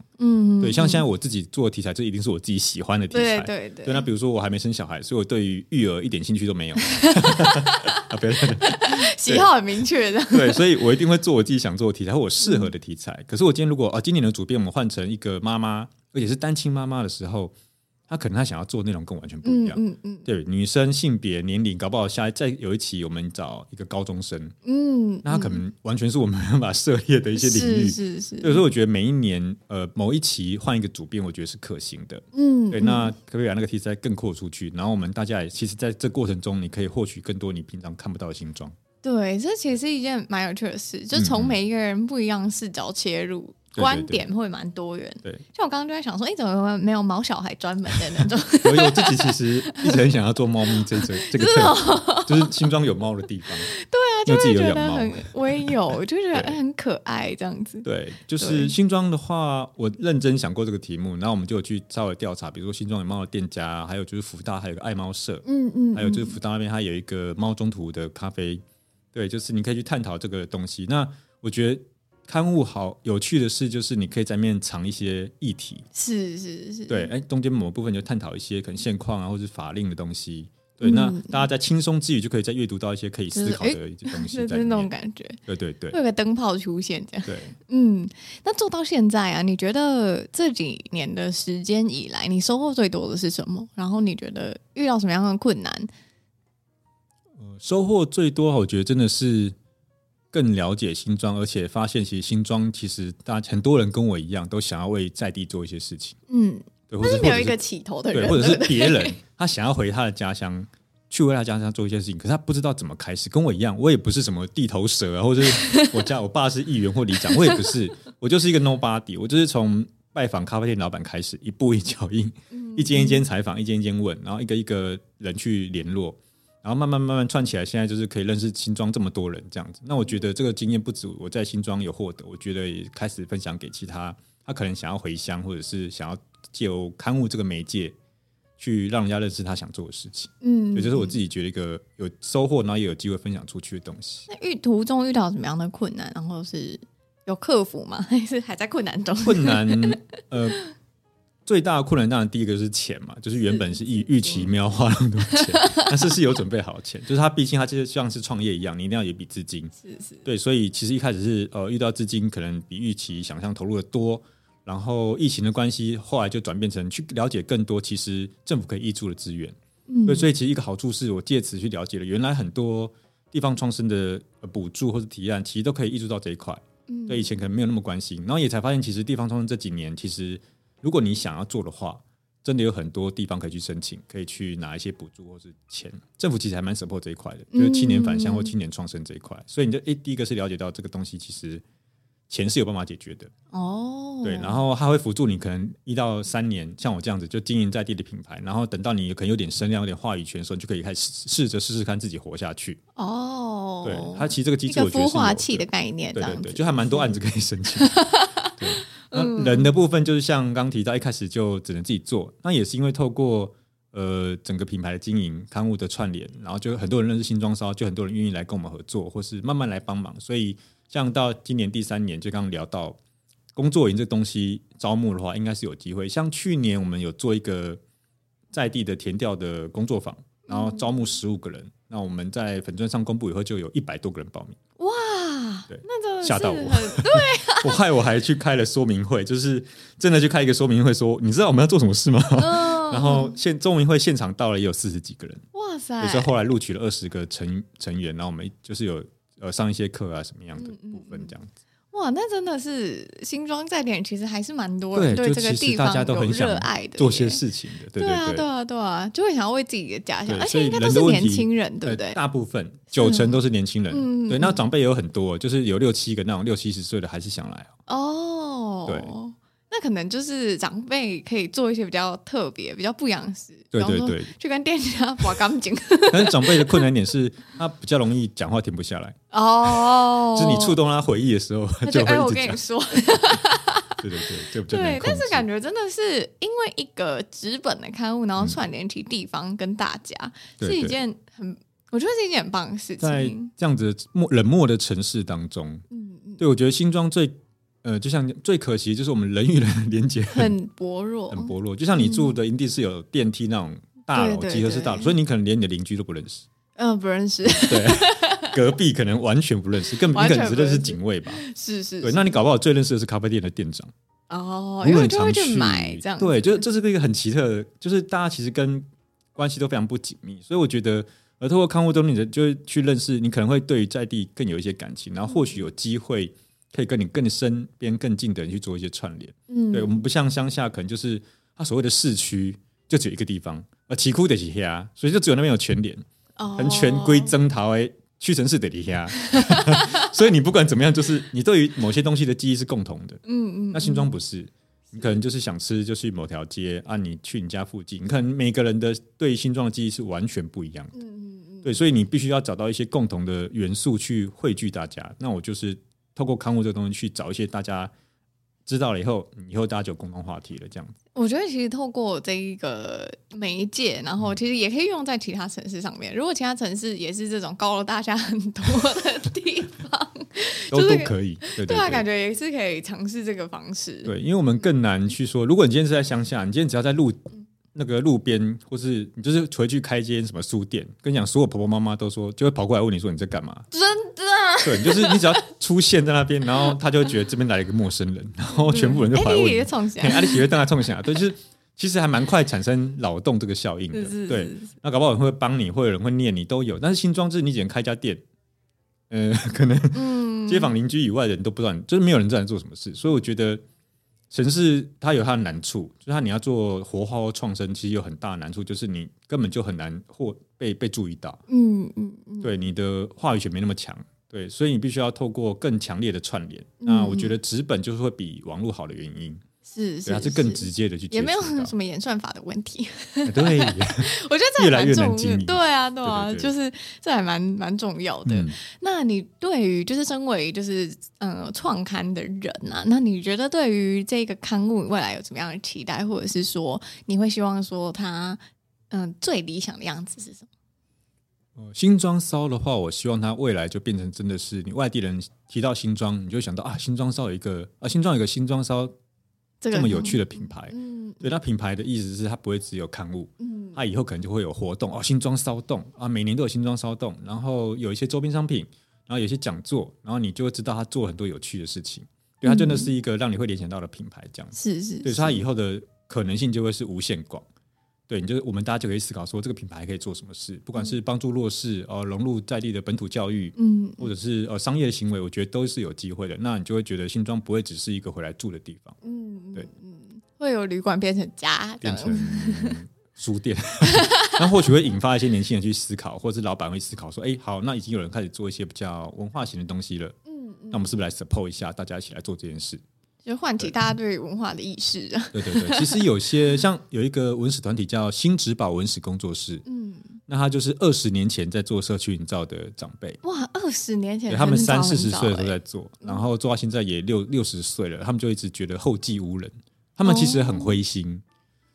对，像现在我自己做的题材，这一定是我自己喜欢的题材。对对对。对，那比如说我还没生小孩，所以我对于育儿一点兴趣都没有。喜好很明确的。对，所以我一定会做我自己想做的题材，或我适合的题材。可是我今天如果今年的主编我们换成一个妈妈，而且是单亲妈妈的时候，她可能她想要做内容跟完全不一样。对，女生性别年龄，搞不好再有一期我们找一个高中生。那她可能完全是我们没办法涉猎的一些领域。是是是。所以我觉得每一年某一期换一个主编，我觉得是可行的。对，那可不可以把那个题材更扩出去？然后我们大家也其实在这过程中，你可以获取更多你平常看不到的新装。对，这其实是一件蛮有趣的事，就从每一个人不一样的视角切入。观点会蛮多元。对，像我刚刚就在想说，怎么没有毛小孩专门的那种？我自己其实一直很想要做猫咪这个特质，就是新庄有猫的地方。对啊，就会觉得很，我也有，就觉得很可爱这样子。对，就是新庄的话，我认真想过这个题目，然后我们就有去稍微调查，比如说新庄有猫的店家，还有就是福大还有个爱猫社，还有就是福大那边它有一个猫中途的咖啡。对，就是你可以去探讨这个东西。那我觉得刊物好有趣的是，就是你可以在面藏一些议题。是是是。对，中间某部分就探讨一些可能现况啊，或是法令的东西。对，那大家在轻松之余就可以再阅读到一些可以思考的东西在里面，就是那种感觉。对对对，会有个灯泡出现这样。对，那做到现在啊，你觉得这几年的时间以来，你收获最多的是什么？然后你觉得遇到什么样的困难？收获最多，我觉得真的是更了解新庄，而且发现其实新庄其实很多人跟我一样，都想要为在地做一些事情。对，或者是没有一个起头的人，对，或者是别人他想要回他的家乡，去为他家乡做一些事情，可是他不知道怎么开始。跟我一样，我也不是什么地头蛇啊，或者是我爸是议员或里长，我也不是，我就是一个 nobody， 我就是从拜访咖啡店老板开始，一步一脚印，一间一间采访，一间一间问，然后一个一个人去联络。然后慢慢串起来，现在就是可以认识新庄这么多人这样子。那我觉得这个经验不止我在新庄有获得，我觉得也开始分享给其他可能想要回乡，或者是想要借由刊物这个媒介去让人家认识他想做的事情。嗯，也就是我自己觉得一个有收获然后也有机会分享出去的东西。那途中遇到什么样的困难，然后是有克服吗？还是还在困难中？困难最大的困难当然第一个是钱嘛，就是原本是预期没有花那么多钱但是是有准备好钱，就是他毕竟他就像是创业一样，你一定要有一笔资金，是对，所以其实一开始是遇到资金可能比预期想象投入的多，然后疫情的关系后来就转变成去了解更多其实政府可以挹注的资源，所以其实一个好处是我借此去了解了原来很多地方创生的补助或是提案其实都可以挹注到这一块，对，以前可能没有那么关心，然后也才发现其实地方创生这几年其实如果你想要做的话，真的有很多地方可以去申请，可以去拿一些补助或是钱，政府其实还蛮 support 这一块的，就是青年返乡或青年创生这一块，所以你就第一个是了解到这个东西其实钱是有办法解决的哦，对，然后它会辅助你可能1到3年，像我这样子就经营在地的品牌，然后等到你可能有点声量有点话语权的时候，你就可以开始试着看自己活下去哦，对，它其实这个机制我觉得是有的，一个孵化器的概念，对对对，就还蛮多案子可以申请对，那人的部分就是像刚提到一开始就只能自己做，那也是因为透过整个品牌的经营刊物的串联，然后就很多人认识新庄烧，就很多人愿意来跟我们合作或是慢慢来帮忙，所以像到今年第3年，就刚刚聊到工作营这东西招募的话应该是有机会，像去年我们有做一个在地的田调的工作坊，然后招募15个人，那我们在粉专上公布以后就有100多个人报名，哇，对，那真的吓到我，对啊我害我还去开了说明会，就是真的去开一个说明会说你知道我们要做什么事吗然后说明会现场到了也有40几个人，哇塞，也是后来录取了20个 成员，然后我们就是有上一些课啊什么样的部分这样子，哇，那真的是新庄在点其实还是蛮多人 对这个地方有热爱的，做些事情的，对啊对啊对啊，就会想要为自己的家乡，而且应该都是年轻人对不对，大部分90%都是年轻人，对，那长辈也有很多，就是有6-7个那种60-70岁的还是想来哦，对，那可能就是长辈可以做一些比较特别比较不一样的事，对对对，去跟店家挖钢筋但是长辈的困难点是他比较容易讲话停不下来哦就是你触动他回忆的时候他就会一直讲，我跟你说对对对，就比较难控制，对，但是感觉真的是因为一个纸本的刊物然后串联起地方跟大家，是一件很，我觉得是一件很棒的事情，在这样子冷漠的城市当中，对，我觉得新庄就像最可惜就是我们人与人的连接 很薄弱，就像你住的营地是有电梯那种大楼，集合式大楼，所以你可能连你的邻居都不认识，不认识，对，隔壁可能完全不认识，更你可能只认识警卫吧，是对，那你搞不好最认识的是咖啡店的店长哦，因为就会去买这样，对，就这是一个很奇特的，就是大家其实跟关系都非常不紧密，所以我觉得而透过刊物中你就会去认识，你可能会对于在地更有一些感情，然后或许有机会可以跟你更身边更近的人去做一些串联，对，我们不像乡下可能就是它所谓的市区就只有一个地方，市区就是那，所以就只有那边有全联，很全规征讨的屈臣氏就是那所以你不管怎么样就是你对于某些东西的记忆是共同的，那新庄不是，你可能就是想吃就去某条街啊，你去你家附近，你看每个人的对新庄的记忆是完全不一样的，对，所以你必须要找到一些共同的元素去汇聚大家，那我就是透过刊物这个东西去找一些大家知道了以后大家就有共同话题了这样子。我觉得其实透过这一个媒介，然后其实也可以用在其他城市上面，如果其他城市也是这种高楼大厦很多的地方都可以，对啊，感觉也是可以尝试这个方式，对，因为我们更难去说，如果你今天是在乡下，你今天只要在路边，或是你就是回去开一间什么书店，跟你讲所有婆婆妈妈都说，就会跑过来问你说你在干嘛，真的，对，就是你只要出现在那边然后他就会觉得这边来了一个陌生人，然后全部人就跑来问你，你喜欢当他冲下，对，就是其实还蛮快产生劳动这个效应的，对，那搞不好人会帮你，会有人会念你都有，但是新庄就是你只能开家店，可能街坊邻居以外的人都不知道，就是没有人知道你做什么事，所以我觉得城市它有它的难处，就是它你要做活化或创生其实有很大的难处，就是你根本就很难或 被注意到，对，你的话语权没那么强，对，所以你必须要透过更强烈的串联，那我觉得纸本就是会比网络好的原因是它是更直接的去接触到，也没有什么演算法的问题对我觉得这还蛮重要，对啊对啊，就是这还蛮重要的，那你对于就是身为就是创刊的人啊，那你觉得对于这个刊物未来有什么样的期待，或者是说你会希望说它最理想的样子是什么？新庄烧的话，我希望它未来就变成真的是你外地人提到新庄，你就想到啊，新庄烧有一个啊，新庄有一个新庄烧这么有趣的品牌。对，它品牌的意思是它不会只有刊物，它以后可能就会有活动哦，新庄烧动啊，每年都有新庄烧动，然后有一些周边商品，然后有一些讲座，然后你就会知道它做很多有趣的事情。对，它真的是一个让你会联想到的品牌，这样子。是是。对，所以它以后的可能性就会是无限广。对，你就我们大家就可以思考说，这个品牌可以做什么事，不管是帮助弱势，融入在地的本土教育，或者是商业行为，我觉得都是有机会的。那你就会觉得新庄不会只是一个回来住的地方，对，会有旅馆变成家，变成书店，那或许会引发一些年轻人去思考，或者是老板会思考说，哎，好，那已经有人开始做一些比较文化型的东西了，那我们是不是来 support 一下，大家一起来做这件事？就唤起大家对文化的意识。对对对，其实有些像有一个文史团体叫新植保文史工作室，那他就是20年前在做社区营造的长辈。哇，20年前，他们30-40岁的时候在做，然后做到现在也60岁了，他们就一直觉得后继无人。他们其实很灰心，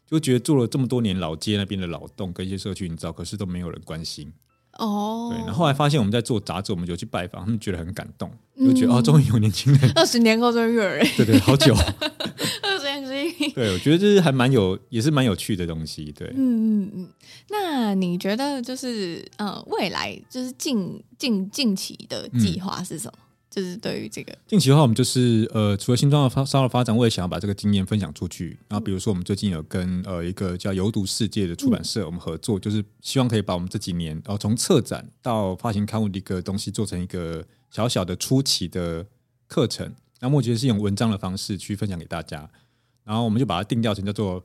就觉得做了这么多年老街那边的老洞跟一些社区营造，可是都没有人关心。对，然后后来发现我们在做杂志，我们就去拜访他们，觉得很感动，就觉得哦，终于有年轻人，20年后终于有人，对对，好久，20年，对，我觉得这是还蛮有，也是蛮有趣的东西，对，那你觉得就是未来就是近期的计划是什么？就是对于这个近期的话，我们就是除了新庄的烧的发展，我也想要把这个经验分享出去。然后比如说我们最近有跟一个叫有毒世界的出版社我们合作，就是希望可以把我们这几年从策展到发行刊物的一个东西做成一个小小的初期的课程，那目前是用文章的方式去分享给大家。然后我们就把它定调成叫做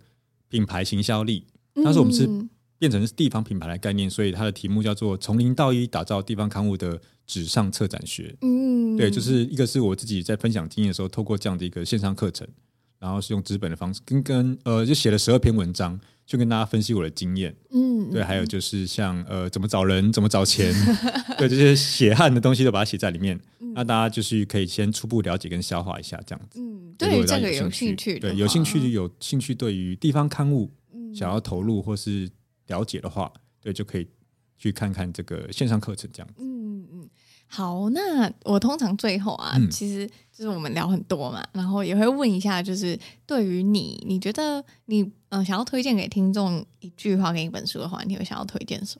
品牌行销力，但是我们是变成地方品牌的概念，所以它的题目叫做从0到1打造地方刊物的纸上策展学。对，就是一个是我自己在分享经验的时候，透过这样的一个线上课程，然后是用纸本的方式就写了12篇文章，就跟大家分析我的经验。对，还有就是像怎么找人，怎么找钱，对，这些血汗的东西都把它写在里面。那大家就是可以先初步了解跟消化一下，这样子。对，这个有兴趣，对，有兴趣对于地方刊物想要投入或是了解的话，对，就可以去看看这个线上课程，这样子。好，那我通常最后其实就是我们聊很多嘛，然后也会问一下，就是对于你觉得你想要推荐给听众一句话跟一本书的话，你会想要推荐什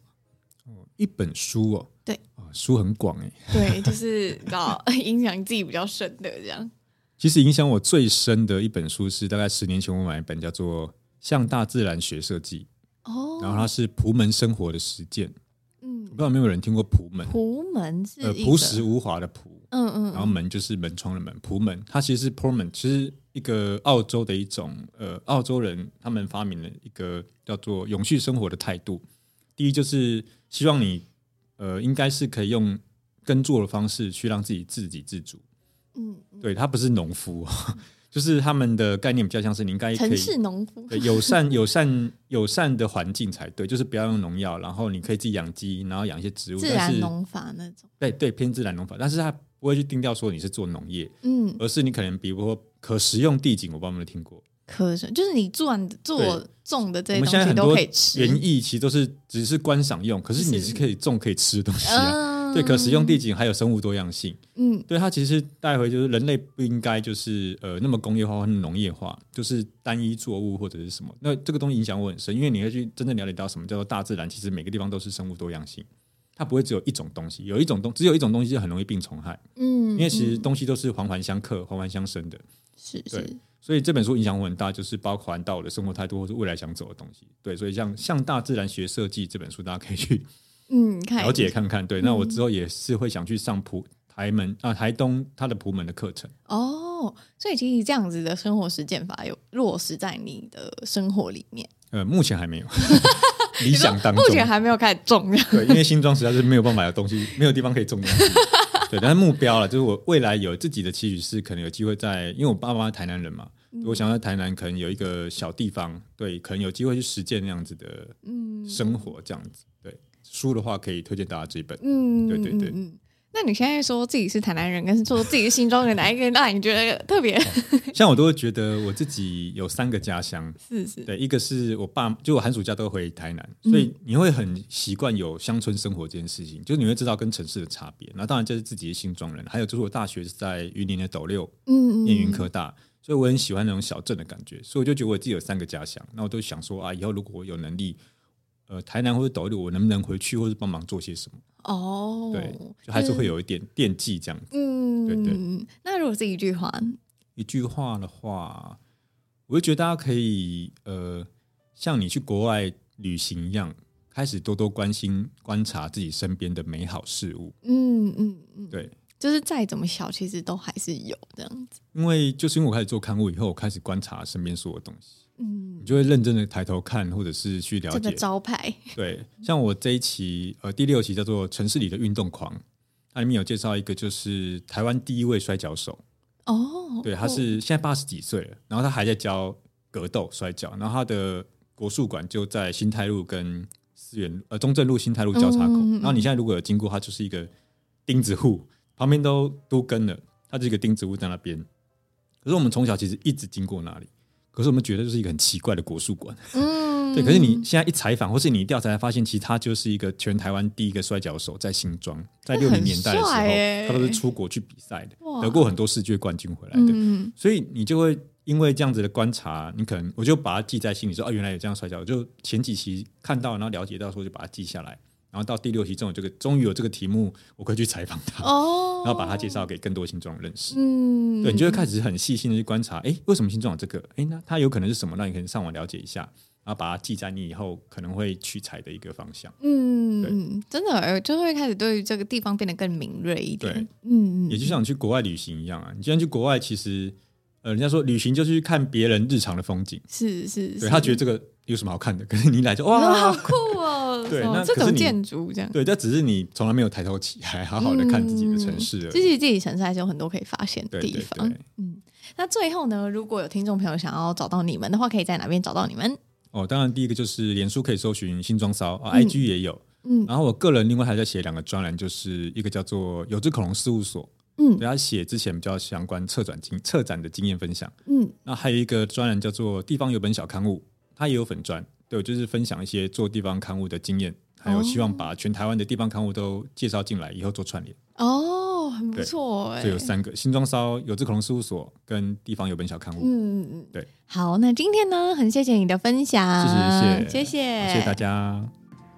么？一本书哦，对，书很广耶，对，就是影响自己比较深的这样。其实影响我最深的一本书是大概10年前我买一本叫做《向大自然学设计》。然后它是普门生活的实践，我不知道有没有人听过普门。普门是朴实无华的朴，然后门就是门窗的门，普门。它其实是 Permaculture， 其实一个澳洲的一种澳洲人他们发明了一个叫做永续生活的态度。第一就是希望你应该是可以用耕作的方式去让自己自给自足。对，他不是农夫。就是他们的概念比较像是你应该可以城市农夫，对，友善的环境才对，就是不要用农药，然后你可以自己养鸡，然后养一些植物，自然农法那种。对对，偏自然农法，但是他不会去定调说你是做农业，而是你可能比如说可食用地景，我不知道有没有听过，可食就是你做种的这些东西都可以吃。园艺其实都是只是观赏用，可是你是可以种可以吃的东西对，可食用地景还有生物多样性。对，它其实带回就是人类不应该就是那么工业化或农业化，就是单一作物或者是什么。那这个东西影响我很深，因为你会去真正了解到什么叫做大自然，其实每个地方都是生物多样性，它不会只有一种东西，只有一种东西就很容易病虫害。因为其实东西都是环环相克、环环相生的。对，所以这本书影响我很大，就是包含到我的生活态度或是未来想走的东西。对，所以像《向大自然学设计》这本书，大家可以去。了解看看。对，那我之后也是会想去上台东它的普门的课程。所以其实这样子的生活实践法有落实在你的生活里面？目前还没有。理想当中目前还没有开始种。对，因为新庄实在是没有办法有东西，没有地方可以种东西。对，但是目标啦，就是我未来有自己的期许是可能有机会在，因为我爸妈是台南人嘛，我想在台南可能有一个小地方，对，可能有机会去实践那样子的生活，这样子。对，书的话可以推荐大家这一本。对对对。那你现在说自己是台南人，跟说自己心中的哪一个让你觉得特别？像我都会觉得我自己有3个家乡，是是，对，一个是我爸，就我寒暑假都回台南，所以你会很习惯有乡村生活这件事情，就是你会知道跟城市的差别。那当然这是自己的新庄人，还有就是我大学是在云林的斗六，念云科大，所以我很喜欢那种小镇的感觉，所以我就觉得我自己有3个家乡。那我都想说啊，以后如果我有能力。台南或者斗六，我能不能回去，或者帮忙做些什么？哦，对，就还是会有一点惦记这样子。嗯，对对。那如果是一句话的话，我会觉得大家可以像你去国外旅行一样，开始多多关心、观察自己身边的美好事物。嗯嗯嗯，对，就是再怎么小，其实都还是有这样子。因为我开始做刊物以后，我开始观察身边所有东西。嗯，你就会认真的抬头看，或者是去了解这个招牌。对，像我这一期第6期叫做《城市里的运动狂》，它里面有介绍一个就是台湾第一位摔跤手。哦，对，他是现在80几岁了，然后他还在教格斗摔跤，然后他的国术馆就在新泰路跟中正路新泰路交叉口。然后你现在如果有经过，他就是一个钉子户，旁边都跟了，他就是一个钉子户在那边。可是我们从小其实一直经过那里。可是我们觉得就是一个很奇怪的国术馆，对。可是你现在一采访，或是你一调查，发现其实他就是一个全台湾第一个摔跤手，在新庄，在60年代的时候，他都是出国去比赛的，得过很多世界冠军回来的。所以你就会因为这样子的观察，你可能我就把它记在心里，说啊，原来有这样摔跤，我就前几期看到，然后了解到，说就把它记下来，然后到第6期终于有这个题目，我可以去采访他，然后把他介绍给更多新庄人认识。对，你就会开始很细心的去观察，为什么新庄有这个？那它有可能是什么？那你可能上网了解一下，然后把它记在你以后可能会取材的一个方向。真的就会开始对于这个地方变得更敏锐一点。对，也就像你去国外旅行一样啊，你既然去国外，其实人家说旅行就是去看别人日常的风景，是，对他觉得这个有什么好看的？可是你一来就哇，好酷哦！对，那这种建筑这样，对，但只是你从来没有抬头起来，好好的看自己的城市而已。其实自己城市还是有很多可以发现的地方。对，那最后呢，如果有听众朋友想要找到你们的话，可以在哪边找到你们？当然第一个就是脸书可以搜寻新庄骚，IG 也有。然后我个人另外还在写2个专栏，就是一个叫做有只恐龙事务所。对，他写之前比较相关策展的经验分享。那还有一个专栏叫做地方有本小刊物，他也有粉专，对，就是分享一些做地方刊物的经验，还有希望把全台湾的地方刊物都介绍进来，以后做串联。很不错所以有3个：新庄骚、有志恐龙事务所跟地方有本小刊物。对。好，那今天呢，很谢谢你的分享，谢谢大家。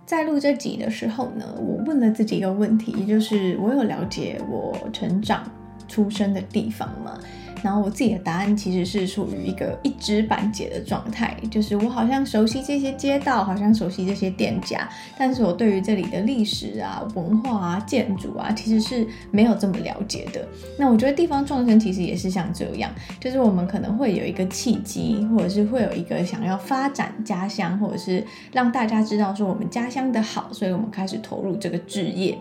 在录这集的时候呢，我问了自己一个问题，就是我有了解我成长出生的地方吗？然后我自己的答案其实是属于一个一知半解的状态，就是我好像熟悉这些街道，好像熟悉这些店家，但是我对于这里的历史啊、文化啊、建筑啊，其实是没有这么了解的。那我觉得地方创生其实也是像这样，就是我们可能会有一个契机，或者是会有一个想要发展家乡，或者是让大家知道说我们家乡的好，所以我们开始投入这个置业。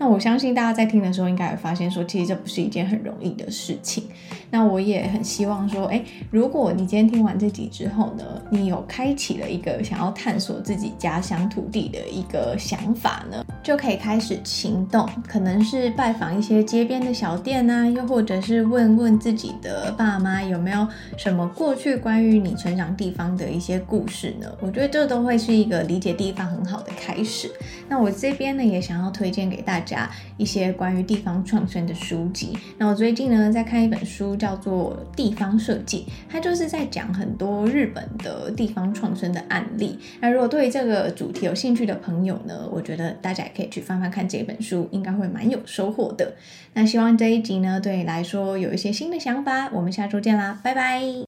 那我相信大家在听的时候应该会发现说，其实这不是一件很容易的事情。那我也很希望说，如果你今天听完这集之后呢，你有开启了一个想要探索自己家乡土地的一个想法呢，就可以开始行动，可能是拜访一些街边的小店啊，又或者是问问自己的爸妈有没有什么过去关于你成长地方的一些故事呢。我觉得这都会是一个理解地方很好的开始。那我这边呢，也想要推荐给大家一些关于地方创生的书籍。那我最近呢在看一本书叫做《地方设计》，它就是在讲很多日本的地方创生的案例。那如果对这个主题有兴趣的朋友呢，我觉得大家也可以去翻翻看这本书，应该会蛮有收获的。那希望这一集呢对你来说有一些新的想法，我们下周见啦，拜拜。